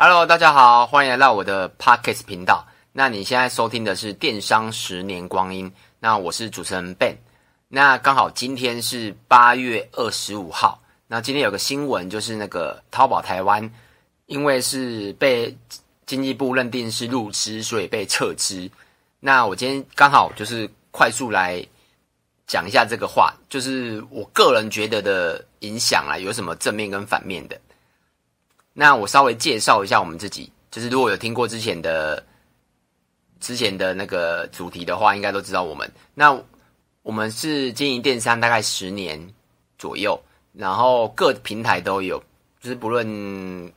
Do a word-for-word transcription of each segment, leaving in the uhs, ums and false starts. Hello， 大家好，欢迎来到我的 Podcast 频道。那你现在收听的是电商十年光阴，那我是主持人 Ben。那刚好今天是八月二十五号，那今天有个新闻，就是那个淘宝台湾，因为是被经济部认定是入资，所以被撤资。那我今天刚好就是快速来讲一下这个话，就是我个人觉得的影响啦，有什么正面跟反面的。那我稍微介绍一下我们自己，就是如果有听过之前的之前的那个主题的话，应该都知道我们。那我们是经营电商大概十年左右，然后各平台都有，就是不论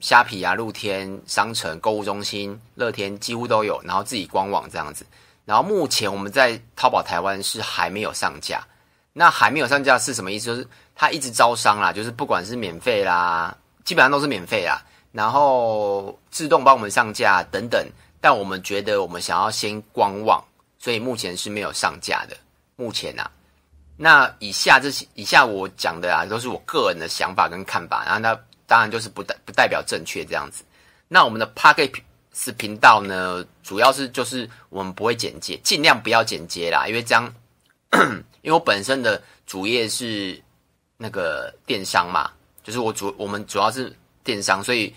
虾皮啊、露天商城、购物中心、乐天几乎都有，然后自己官网这样子。然后目前我们在淘宝台湾是还没有上架。那还没有上架是什么意思？就是它一直招商啦，就是不管是免费啦，基本上都是免费啦，然后自动帮我们上架等等，但我们觉得我们想要先观望，所以目前是没有上架的。目前啊，那以下这些以下我讲的啊，都是我个人的想法跟看法，然后那当然就是不代不代表正确这样子。那我们的 Podcast 频道呢，主要是就是我们不会剪接，尽量不要剪接啦，因为这样，因为我本身的主业是那个电商嘛。就是我主我们主要是电商，所以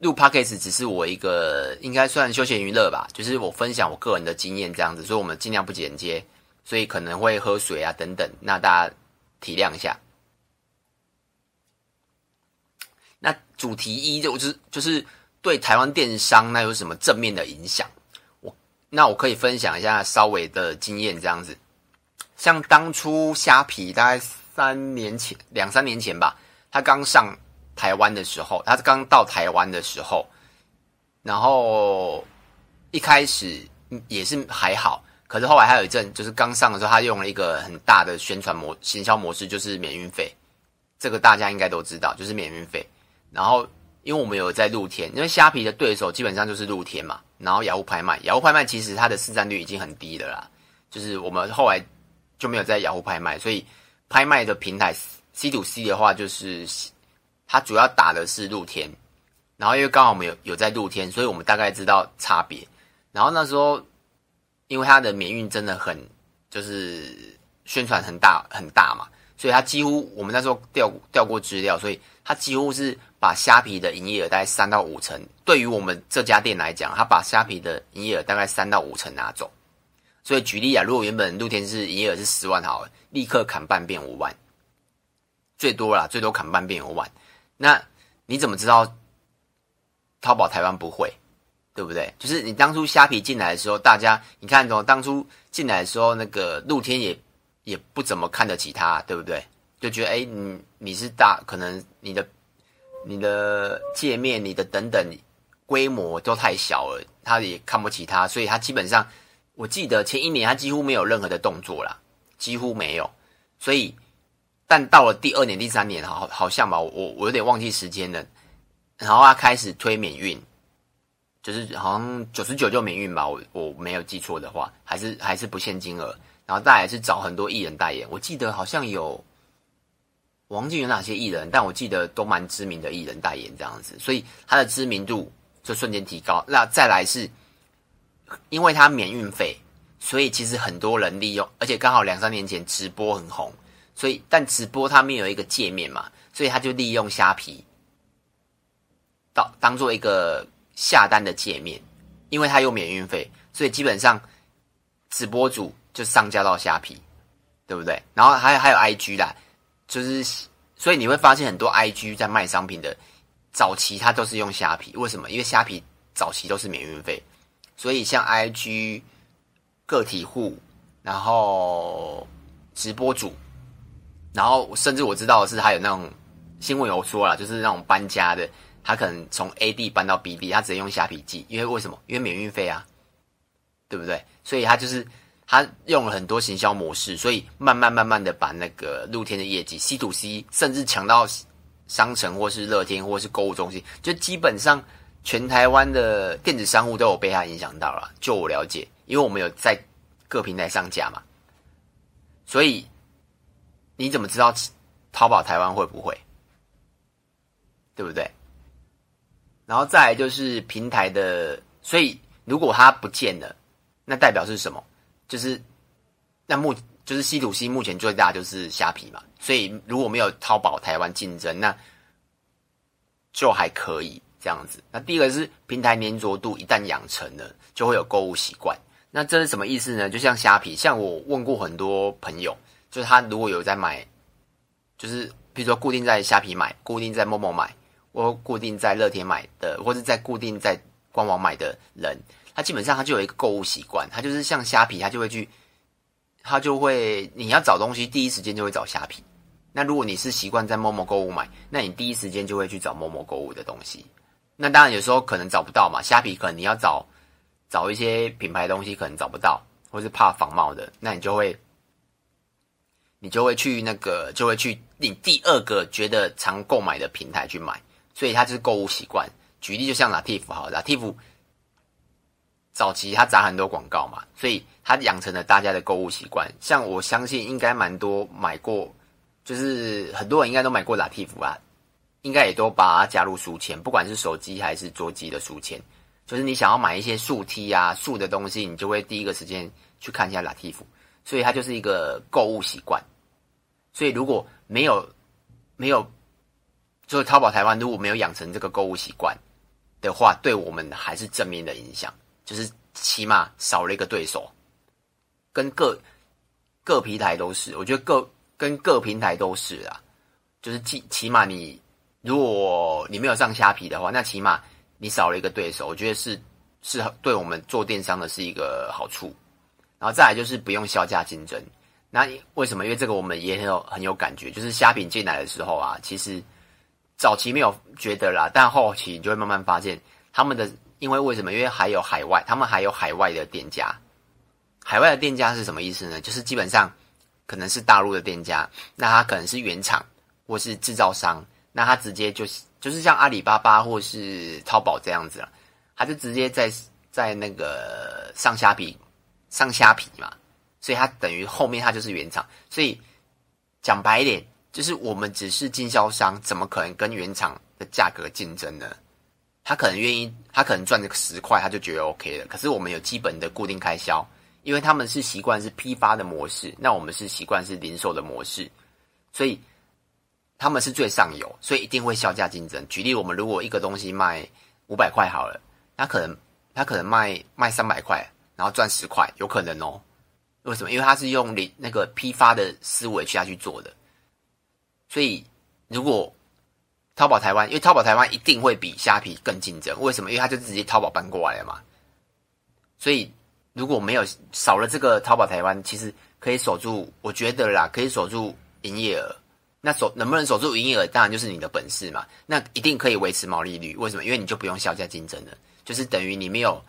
录 podcast 只是我一个应该算休闲娱乐吧，就是我分享我个人的经验这样子，所以我们尽量不剪接，所以可能会喝水啊等等，那大家体谅一下。那主题一就是就是对台湾电商那有什么正面的影响？我那我可以分享一下稍微的经验这样子，像当初虾皮大概三年前两三年前吧。他刚上台湾的时候，他刚到台湾的时候，然后一开始也是还好，可是后来还有一阵，就是刚上的时候，他用了一个很大的宣传模行销模式，就是免运费，这个大家应该都知道，就是免运费。然后因为我们有在露天，因为虾皮的对手基本上就是露天嘛，然后雅虎拍卖，雅虎拍卖其实它的市占率已经很低了啦，就是我们后来就没有在雅虎拍卖，所以拍卖的平台。C to C 的话，就是它主要打的是露天，然后因为刚好我们有有在露天，所以我们大概知道差别。然后那时候，因为它的免运真的很，就是宣传很大很大嘛，所以它几乎我们那时候调调过资料，所以它几乎是把虾皮的营业额大概三到五成，对于我们这家店来讲，它把虾皮的营业额大概三到五成拿走。所以举例啊，如果原本露天是营业额是十万好了，立刻砍半变五万。最多啦，最多砍半变有万。那你怎么知道淘宝台湾不会，对不对？就是你当初虾皮进来的时候，大家你看哦，当初进来的时候，那个露天也也不怎么看得起他，对不对？就觉得哎，你你是大，可能你的你的界面、你的等等规模都太小了，他也看不起他，所以他基本上，我记得前一年他几乎没有任何的动作啦，几乎没有，所以。但到了第二年、第三年，好好像吧，我我有点忘记时间了。然后他开始推免运，就是好像九十九就免运吧，我我没有记错的话，还是还是不限金额。然后再来是找很多艺人代言，我记得好像有，我忘记有哪些艺人，但我记得都蛮知名的艺人代言这样子，所以他的知名度就瞬间提高。那再来是，因为他免运费，所以其实很多人利用，而且刚好两三年前直播很红。所以，但直播它没有一个界面嘛，所以他就利用虾皮，当当做一个下单的界面，因为它有免运费，所以基本上直播主就上架到虾皮，对不对？然后还有还有 I G 啦，就是所以你会发现很多 I G 在卖商品的，早期它都是用虾皮，为什么？因为虾皮早期都是免运费，所以像 I G 个体户，然后直播主。然后甚至我知道的是，他有那种新闻有说啦，就是那种搬家的，他可能从 A 地搬到 B 地，他直接用虾皮寄，因为为什么？因为免运费啊，对不对？所以他就是他用了很多行销模式，所以慢慢慢慢的把那个露天的业绩 C to C， 甚至抢到商城或是乐天或是购物中心，就基本上全台湾的电子商户都有被他影响到啦，就我了解，因为我们有在各平台上架嘛，所以。你怎么知道淘宝台湾会不会？对不对？然后再来就是平台的，所以如果它不见了，那代表是什么？就是那目就是 C to C 目前最大就是虾皮嘛，所以如果没有淘宝台湾竞争，那就还可以这样子。那第一个是平台粘着度一旦养成了，就会有购物习惯。那这是什么意思呢？就像虾皮，像我问过很多朋友，就是他如果有在买，就是比如说固定在虾皮买，固定在momo买，或固定在乐天买的，或是在固定在官网买的人，他基本上他就有一个购物习惯，他就是像虾皮，他就会去，他就会你要找东西，第一时间就会找虾皮。那如果你是习惯在momo购物买，那你第一时间就会去找momo购物的东西。那当然有时候可能找不到嘛，虾皮可能你要找找一些品牌的东西可能找不到，或是怕仿冒的，那你就会你就会去那个就会去你第二个觉得常购买的平台去买，所以它就是购物习惯。举例就像 Latif 好了 ，Latif 早期他砸很多广告嘛，所以他养成了大家的购物习惯。像我相信应该蛮多买过，就是很多人应该都买过 Latif 啊，应该也都把它加入书签，不管是手机还是桌机的书签。就是你想要买一些树梯啊、树的东西，你就会第一个时间去看一下 Latif， 所以它就是一个购物习惯。所以如果没有没有，就是淘宝台湾如果没有养成这个购物习惯的话，对我们还是正面的影响，就是起码少了一个对手。跟各各平台都是，我觉得各跟各平台都是啦，就是起起码你如果你没有上虾皮的话，那起码你少了一个对手，我觉得是是对我们做电商的是一个好处。然后再来就是不用削价竞争。那为什么？因为这个我们也很有很有感觉，就是虾皮进来的时候啊，其实早期没有觉得啦，但后期你就会慢慢发现他们的，因为为什么？因为还有海外，他们还有海外的店家。海外的店家是什么意思呢？就是基本上可能是大陆的店家，那他可能是原厂或是制造商，那他直接就是。就是像阿里巴巴或是淘宝这样子啦，他就直接在在那个上虾皮上虾皮嘛，所以他等于后面他就是原厂，所以讲白一点，就是我们只是经销商，怎么可能跟原厂的价格竞争呢？他可能愿意，他可能赚这个十块，他就觉得 OK 了。可是我们有基本的固定开销，因为他们是习惯是批发的模式，那我们是习惯是零售的模式，所以。他们是最上游，所以一定会削价竞争。举例，我们如果一个东西卖五百块好了，他可能他可能卖卖三百块，然后赚十块，有可能哦。为什么？因为他是用那个批发的思维去下去做的。所以，如果淘宝台湾，因为淘宝台湾一定会比虾皮更竞争。为什么？因为他就直接淘宝搬过来了嘛。所以，如果没有少了这个淘宝台湾，其实可以守住，我觉得啦，可以守住营业额。那守能不能守住营业额，当然就是你的本事嘛。那一定可以维持毛利率，为什么？因为你就不用削价竞争了，就是等于你没有，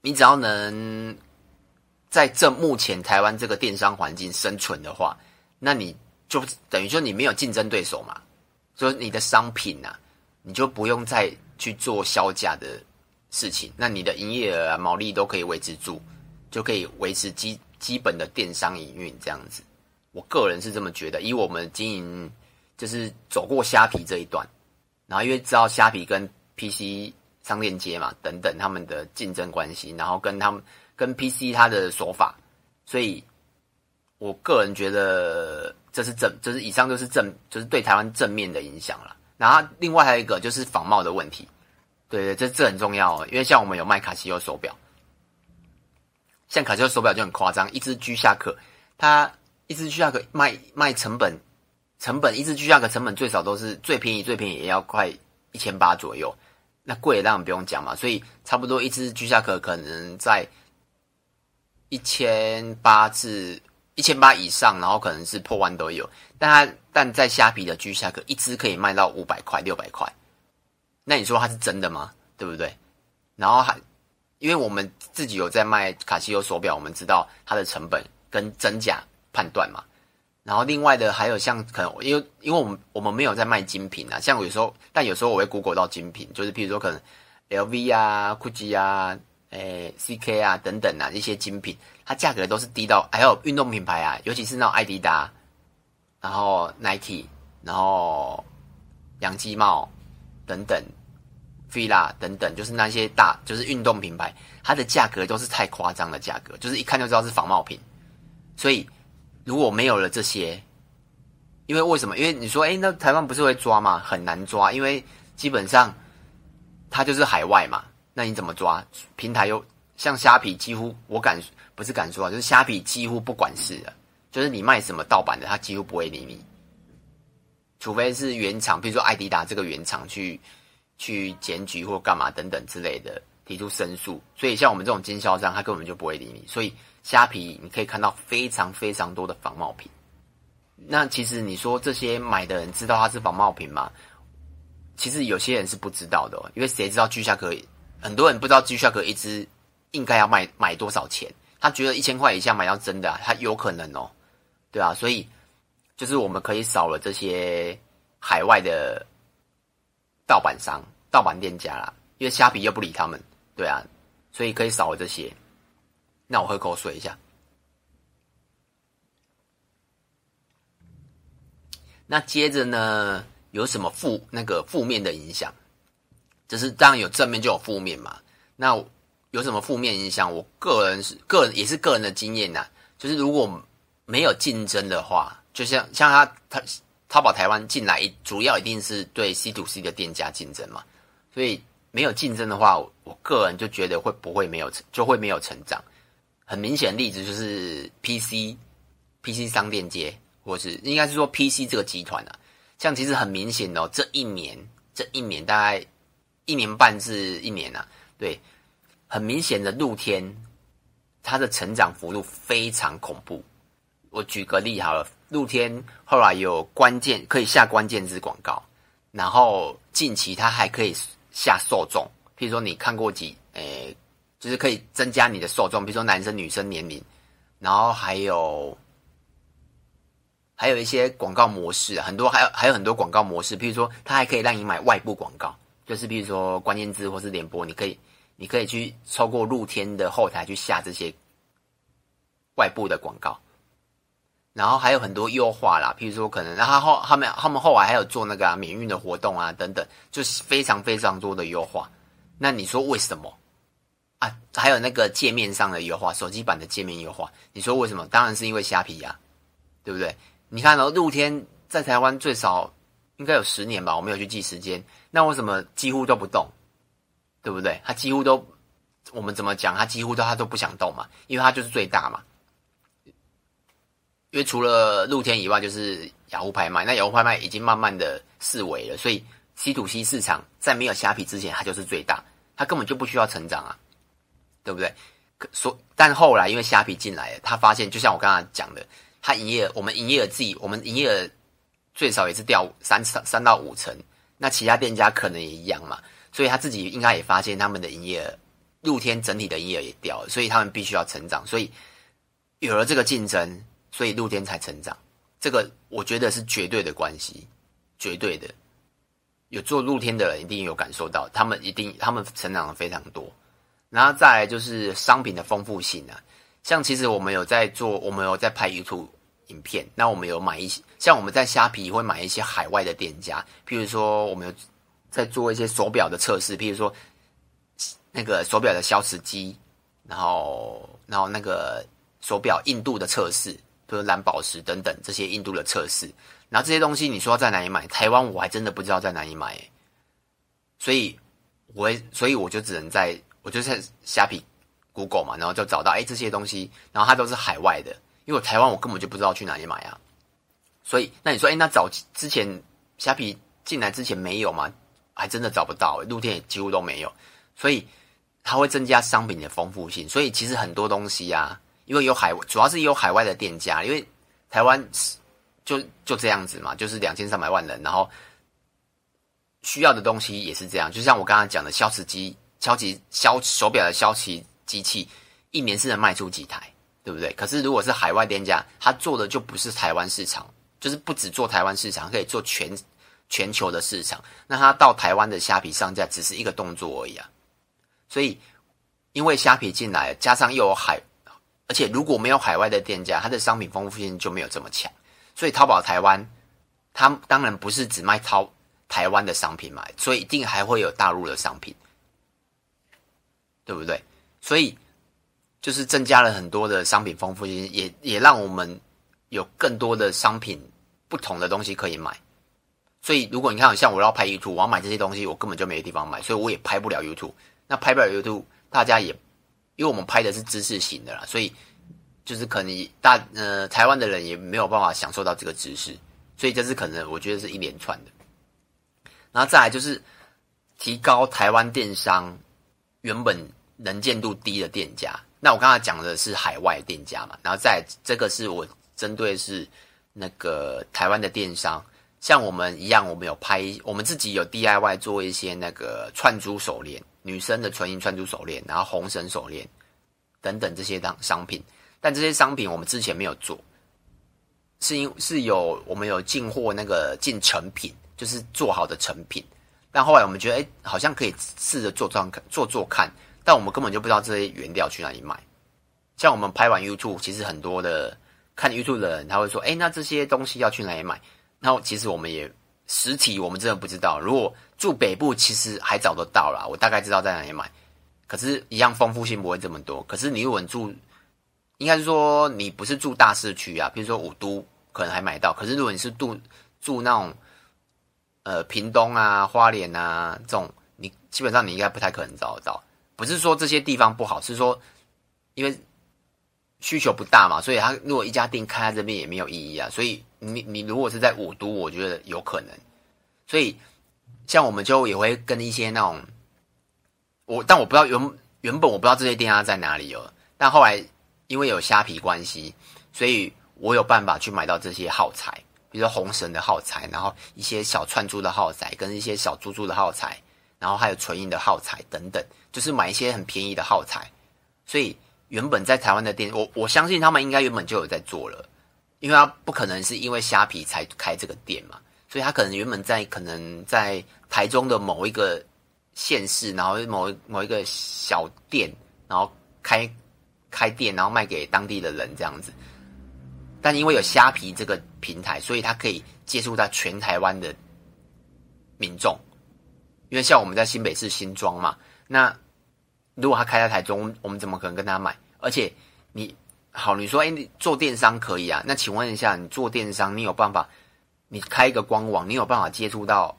你只要能在这目前台湾这个电商环境生存的话，那你就等于说你没有竞争对手嘛，所以你的商品啊，你就不用再去做削价的事情，那你的营业额啊、毛利都可以维持住，就可以维持基基本的电商营运这样子。我个人是这么觉得，以我们经营就是走过虾皮这一段，然后因为知道虾皮跟 P C 商店街嘛等等他们的竞争关系，然后跟他们跟 P C 他的手法，所以我个人觉得这是正，就是以上就是正，就是对台湾正面的影响啦。然后另外还有一个就是仿冒的问题，对对，这这很重要哦，因为像我们有卖卡西欧手表，像卡西欧手表就很夸张，一只 G-Shocker 它。一只G-Shocker卖卖成本，成本一只G-Shocker成本最少都是最便宜最便宜也要快一千八左右，那贵当然不用讲嘛，所以差不多一只G-Shocker可能在一千八至一千八以上，然后可能是破万都有，但它但在虾皮的G-Shocker一只可以卖到五百块六百块，那你说它是真的吗？对不对？然后还因为我们自己有在卖卡西欧手表，我们知道它的成本跟真假。判断嘛，然后另外的还有像可能因为因为我们我们没有在卖精品啊，像有时候但有时候我会 Google 到精品，就是譬如说可能 L V 啊、Gucci 啊、诶 C K 啊等等啊一些精品，它价格都是低到，还有运动品牌啊，尤其是那种爱迪达，然后 Nike， 然后洋基帽等等， fila 等等，就是那些大就是运动品牌，它的价格都是太夸张的价格，就是一看就知道是仿冒品。所以如果没有了这些，因为为什么？因为你说，哎，那台湾不是会抓吗？很难抓，因为基本上它就是海外嘛，那你怎么抓？平台又像虾皮，几乎我敢不是敢说啊，就是虾皮几乎不管事了，就是你卖什么盗版的，它几乎不会理你，除非是原厂，比如说爱迪达这个原厂去去检举或干嘛等等之类的提出申诉。所以像我们这种经销商，他根本就不会理你。所以虾皮你可以看到非常非常多的仿冒品。那其实你说这些买的人知道它是仿冒品吗？其实有些人是不知道的、哦，因为谁知道 G-Shocker？ 很多人不知道 G-Shocker 一支应该要卖买多少钱，他觉得一千块以下买到真的、啊，他有可能哦，对啊，所以就是我们可以少了这些海外的盗版商、盗版店家啦，因为虾皮又不理他们，对啊，所以可以少了这些。那我喝口水一下。那接着呢，有什么负那个负面的影响？就是当然有正面就有负面嘛。那有什么负面影响？我个人是个人也是个人的经验呐、啊，就是如果没有竞争的话，就像像他他淘宝台湾进来，主要一定是对 C to C 的店家竞争嘛。所以没有竞争的话，我，我个人就觉得会不会没有就会没有成长。很明显的例子就是 P C P C 商店街。或是应该是说 P C 这个集团啊，像其实很明显哦，这一年这一年大概一年半至一年啊，对，很明显的露天，它的成长幅度非常恐怖。我举个例好了，露天后来有关键可以下关键字广告，然后近期它还可以下受众，譬如说你看过几，诶、欸，就是可以增加你的受众，比如说男生女生年龄，然后还有。还有一些广告模式，很多还有还有很多广告模式，譬如说它还可以让你买外部广告，就是譬如说关键字或是联播，你可以你可以去透过露天的后台去下这些外部的广告，然后还有很多优化啦，譬如说可能然后他们他们后来还有做那个、啊、免运的活动啊等等，就是非常非常多的优化。那你说为什么啊？还有那个界面上的优化，手机版的界面优化，你说为什么？当然是因为虾皮啊，对不对？你看哦，露天在台湾最少应该有十年吧，我没有去记时间。那为什么几乎都不动，对不对？他几乎都，我们怎么讲？他几乎都他都不想动嘛，因为他就是最大嘛。因为除了露天以外，就是雅虎拍卖。那雅虎拍卖已经慢慢的式微了，所以 C to C 市场在没有虾皮之前，它就是最大，它根本就不需要成长啊，对不对？所但后来因为虾皮进来了，他发现就像我刚才讲的。他营业，我们营业额自己，我们营业额最少也是掉三三到五成，那其他店家可能也一样嘛，所以他自己应该也发现他们的营业额，露天整体的营业额也掉了，所以他们必须要成长，所以有了这个竞争，所以露天才成长，这个我觉得是绝对的关系，绝对的，有做露天的人一定有感受到，他们一定他们成长的非常多，然后再来就是商品的丰富性啊，像其实我们有在做，我们有在拍 YouTube。影片，那我们有买一些，像我们在虾皮会买一些海外的店家，譬如说我们有在做一些手表的测试，譬如说那个手表的消磁机，然后然后那个手表硬度的测试，比如蓝宝石等等这些硬度的测试，然后这些东西你说在哪里买？台湾我还真的不知道在哪里买、欸，所以我会，所以我就只能在，我就在虾皮 Google 嘛，然后就找到哎、欸、这些东西，然后它都是海外的。因为台湾我根本就不知道去哪里买啊，所以那你说，哎、欸，那早之前虾皮进来之前没有吗？还真的找不到、欸，露天也几乎都没有，所以它会增加商品的丰富性。所以其实很多东西啊，因为有海外，主要是有海外的店家，因为台湾就就这样子嘛，就是两千三百万人，然后需要的东西也是这样。就像我刚刚讲的消磁机、消磁消手表的消磁机器，一年是能卖出几台？对不对？可是如果是海外店家，他做的就不是台湾市场，就是不只做台湾市场，可以做全全球的市场。那他到台湾的虾皮上架只是一个动作而已啊。所以，因为虾皮进来，加上又有海，而且如果没有海外的店家，他的商品丰富性就没有这么强。所以淘宝台湾，他当然不是只卖淘台湾的商品买，所以一定还会有大陆的商品，对不对？所以就是增加了很多的商品丰富性，也也让我们有更多的商品不同的东西可以买。所以如果你看像我要拍 YouTube， 我要买这些东西我根本就没地方买，所以我也拍不了 YouTube。 那拍不了 YouTube 大家也因为我们拍的是知识型的啦，所以就是可能大呃台湾的人也没有办法享受到这个知识，所以这是可能我觉得是一连串的。然后再来就是提高台湾电商原本能见度低的店家，那我刚才讲的是海外店家嘛，然后再来这个是我针对是那个台湾的电商，像我们一样，我们有拍，我们自己有 D I Y 做一些那个串珠手链，女生的纯银串珠手链，然后红绳手链等等这些商品，但这些商品我们之前没有做，是因是有我们有进货那个进成品，就是做好的成品，但后来我们觉得，哎，好像可以试着做做做看，但我们根本就不知道这些原料去哪里买。像我们拍完 YouTube， 其实很多的看 YouTube 的人他会说，哎，那这些东西要去哪里买？然后其实我们也实体我们真的不知道，如果住北部其实还找得到啦，我大概知道在哪里买，可是一样丰富性不会这么多。可是你如果你住，应该是说你不是住大市区啊，比如说五都可能还买到，可是如果你是住住那种呃屏东啊花莲啊这种，你基本上你应该不太可能找得到。不是说这些地方不好，是说因为需求不大嘛，所以他如果一家店开在这边也没有意义啊，所以你你如果是在五都，我觉得有可能。所以像我们就也会跟一些那种我，但我不知道原原本我不知道这些店家在哪里哦，但后来因为有虾皮关系，所以我有办法去买到这些耗材，比如说红绳的耗材，然后一些小串珠的耗材，跟一些小珠珠的耗材，然后还有纯银的耗材等等，就是买一些很便宜的耗材。所以原本在台湾的店，我我相信他们应该原本就有在做了，因为他不可能是因为虾皮才开这个店嘛，所以他可能原本在可能在台中的某一个县市，然后某某一个小店，然后开开店，然后卖给当地的人这样子。但因为有虾皮这个平台，所以他可以接触到全台湾的民众。因为像我们在新北市新庄嘛，那如果他开在台中，我们怎么可能跟他买？而且你好，你说，哎，你做电商可以啊？那请问一下，你做电商，你有办法？你开一个官网，你有办法接触到？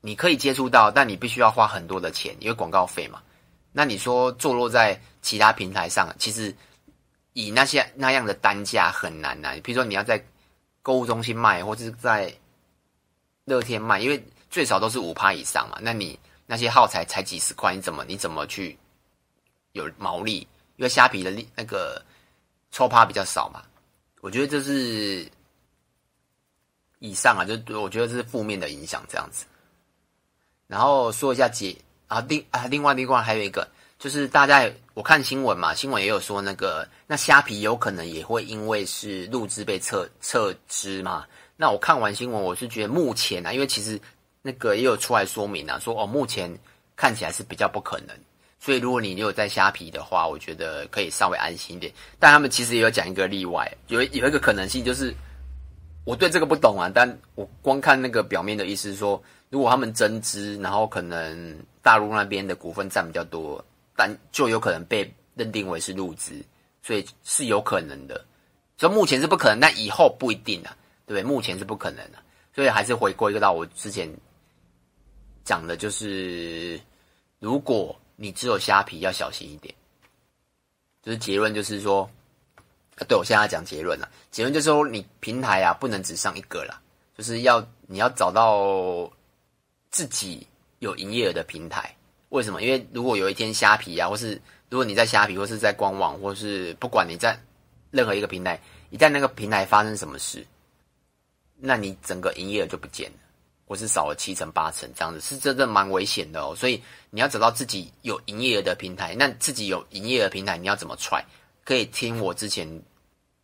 你可以接触到，但你必须要花很多的钱，因为广告费嘛。那你说坐落在其他平台上，其实以那些那样的单价很难啊。比如说你要在购物中心卖，或是在乐天卖，因为最少都是 百分之五 以上嘛。那你那些耗材才几十块，你怎么你怎么去有毛利？因为虾皮的那个抽趴比较少嘛。我觉得这是以上啊，就我觉得这是负面的影响这样子。然后说一下结。啊，另啊，另外另外还有一个就是大家我看新闻嘛，新闻也有说那个那虾皮有可能也会因为是入资被撤撤资嘛。那我看完新闻，我是觉得目前啊，因为其实那个也有出来说明啊，说哦目前看起来是比较不可能，所以如果你有在虾皮的话，我觉得可以稍微安心一点。但他们其实也有讲一个例外，有有一个可能性就是我对这个不懂啊，但我光看那个表面的意思说，如果他们增资，然后可能大陆那边的股份占比较多，但就有可能被认定为是入资，所以是有可能的。所以目前是不可能，但以后不一定啊，对不对？目前是不可能的，所以还是回归到我之前讲的，就是如果你只有虾皮，要小心一点。就是结论就是说，对，我现在要讲结论了。结论就是说，你平台啊不能只上一个啦，就是要你要找到自己有营业额的平台。为什么？因为如果有一天虾皮啊，或是如果你在虾皮，或是在官网，或是不管你在任何一个平台，一旦那个平台发生什么事，那你整个营业额就不见了，或是少了七成八成这样子，是真的蛮危险的哦。所以你要找到自己有营业额的平台，那自己有营业额平台你要怎么踹？可以听我之前。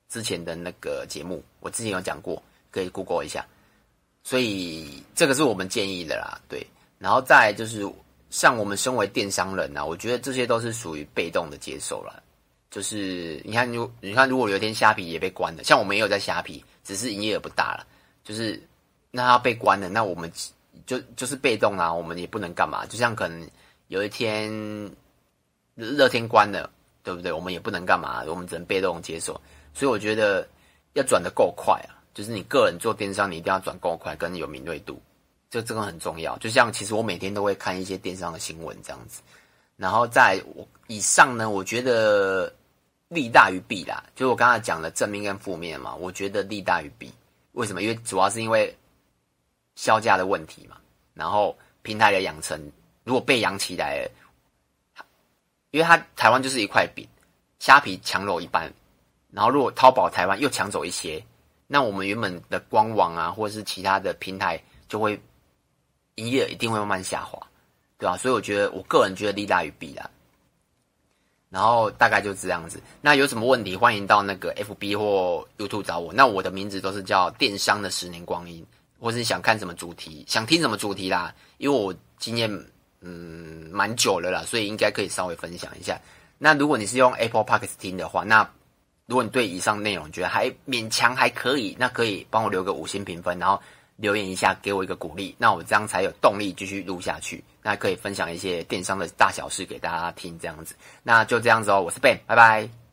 之前的那个节目，我之前有讲过，可以 Google 一下。所以这个是我们建议的啦，对。然后再来就是，像我们身为电商人啊，我觉得这些都是属于被动的接受啦。就是你看，如你看，如果有一天虾皮也被关了，像我们也有在虾皮，只是营业额不大了。就是那它被关了，那我们就就是被动啦、啊，我们也不能干嘛。就像可能有一天乐天关了，对不对？我们也不能干嘛，我们只能被动接受。所以我觉得要转得够快啊，就是你个人做电商，你一定要转够快，跟有敏锐度，这这个很重要。就像其实我每天都会看一些电商的新闻这样子，然后在我以上呢，我觉得利大于弊啦，就是我刚才讲的正面跟负面嘛，我觉得利大于弊。为什么？因为主要是因为销价的问题嘛，然后平台的养成，如果被养起来了，因为它台湾就是一块饼，虾皮抢走一半，然后如果淘宝台湾又抢走一些，那我们原本的官网啊，或者是其他的平台就会营业一定会慢慢下滑，对吧、啊？所以我觉得我个人觉得利大于弊啦。然后大概就这样子。那有什么问题，欢迎到那个 F B 或 YouTube 找我。那我的名字都是叫电商的十年光阴，或是想看什么主题，想听什么主题啦。因为我经验嗯蛮久了啦，所以应该可以稍微分享一下。那如果你是用 Apple Podcasts 听的话，那如果你对以上内容觉得还勉强还可以，那可以帮我留个五星评分，然后留言一下，给我一个鼓励，那我这样才有动力继续录下去。那可以分享一些电商的大小事给大家听，这样子。那就这样子哦，我是 Ben， 拜拜。